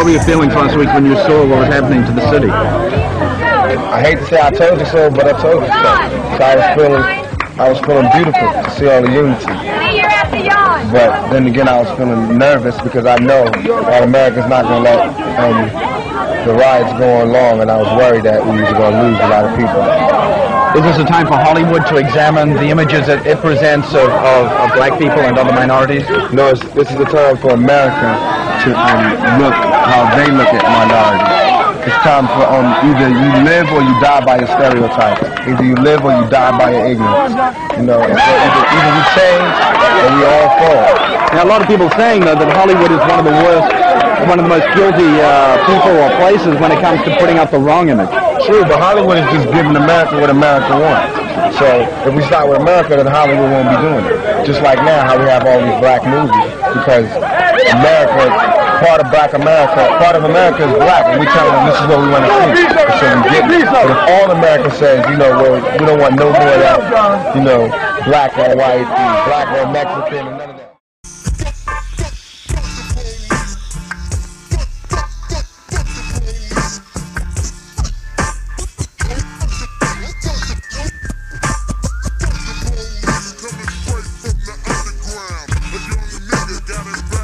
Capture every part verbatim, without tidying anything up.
what were your feelings last week when you saw what was happening to the city? I hate to say I told you so, but I told you so. So I was feeling, I was feeling beautiful to see all the unity. But then again, I was feeling nervous because I know that America's not going to let um, the riots go on long, and I was worried that we were going to lose a lot of people. Is this a time for Hollywood to examine the images that it presents of, of, of black people and other minorities? No, it's, this is a time for America to um, look how they look at minorities. It's time for um, either you live or you die by your stereotypes. Either you live or you die by your ignorance. You know, so either, either we change or we all fall. Now, a lot of people saying, though, that Hollywood is one of the worst, one of the most guilty uh, people or places when it comes to putting up the wrong image. True, but Hollywood is just giving America what America wants. So if we start with America, then Hollywood won't be doing it. Just like now, how we have all these black movies, because America, part of black America, part of America is black, and we tell them this is what we want to see, so we get it. But if all America says, you know, well, we don't want no more of that, you know, black or white, black or Mexican, and none of that. Black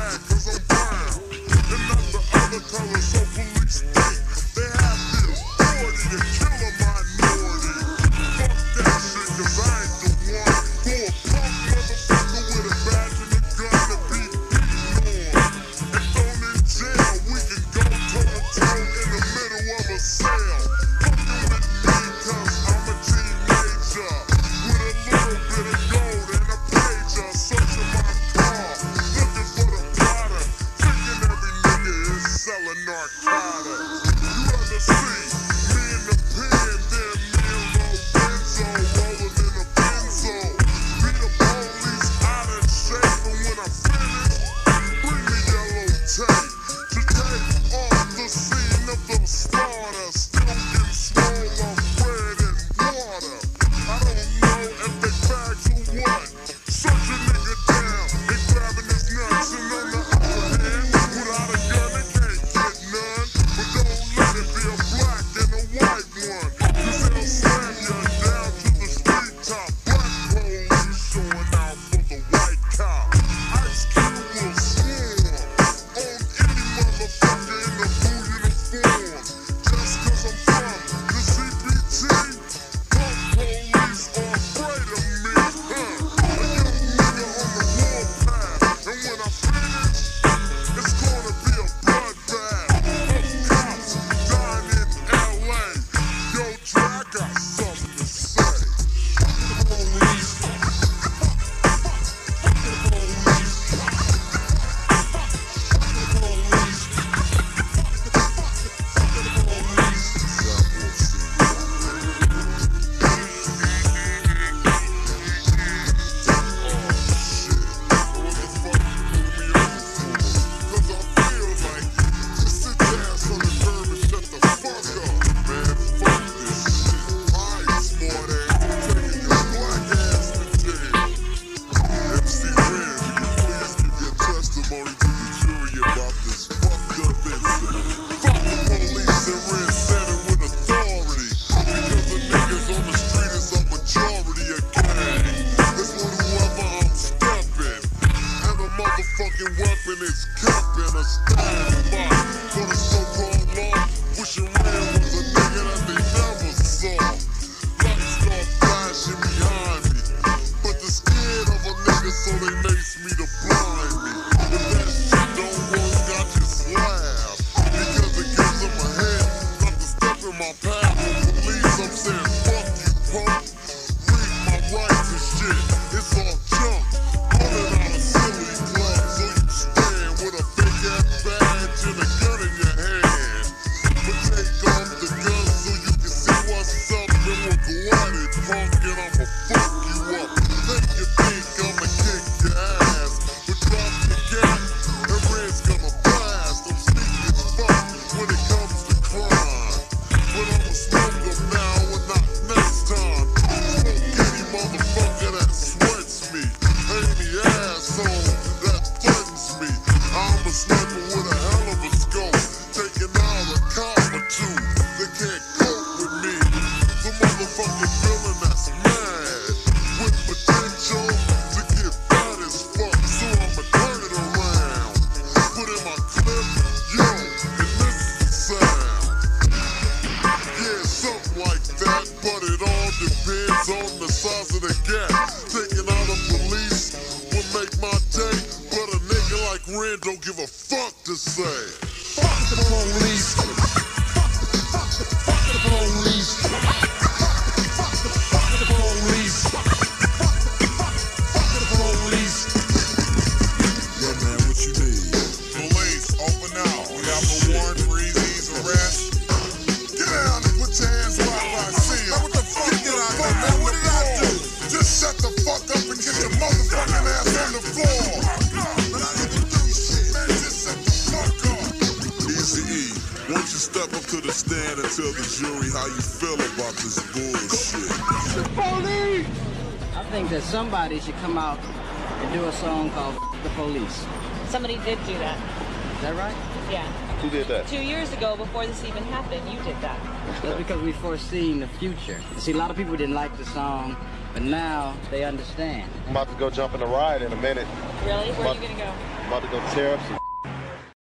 but it all depends on the size of the gap. Taking out the police will make my day, but a nigga like Ren don't give a fuck to say. Fuck the police. Fuck the, fuck the, fuck the police. Fuck the, fuck the, fuck the police. Fuck the, fuck the, fuck the police. Yeah, man, what you need? Police, open now. We have a warrant for Easy's arrest. Shut the fuck up and get your motherfucking ass on the floor. But I didn't do shit, man. Just shut the fuck up. Easy E, won't you step up to the stand and tell the jury how you feel about this bullshit? Police! I think that somebody should come out and do a song called F the Police. Somebody did do that. Is that right? Yeah. Who did that? Two years ago, before this even happened, you did that. That's because we foreseen the future. See, a lot of people didn't like the song. But now they understand. I'm about to go jump in a ride in a minute. Really? Where are you gonna go? I'm about to go tear up some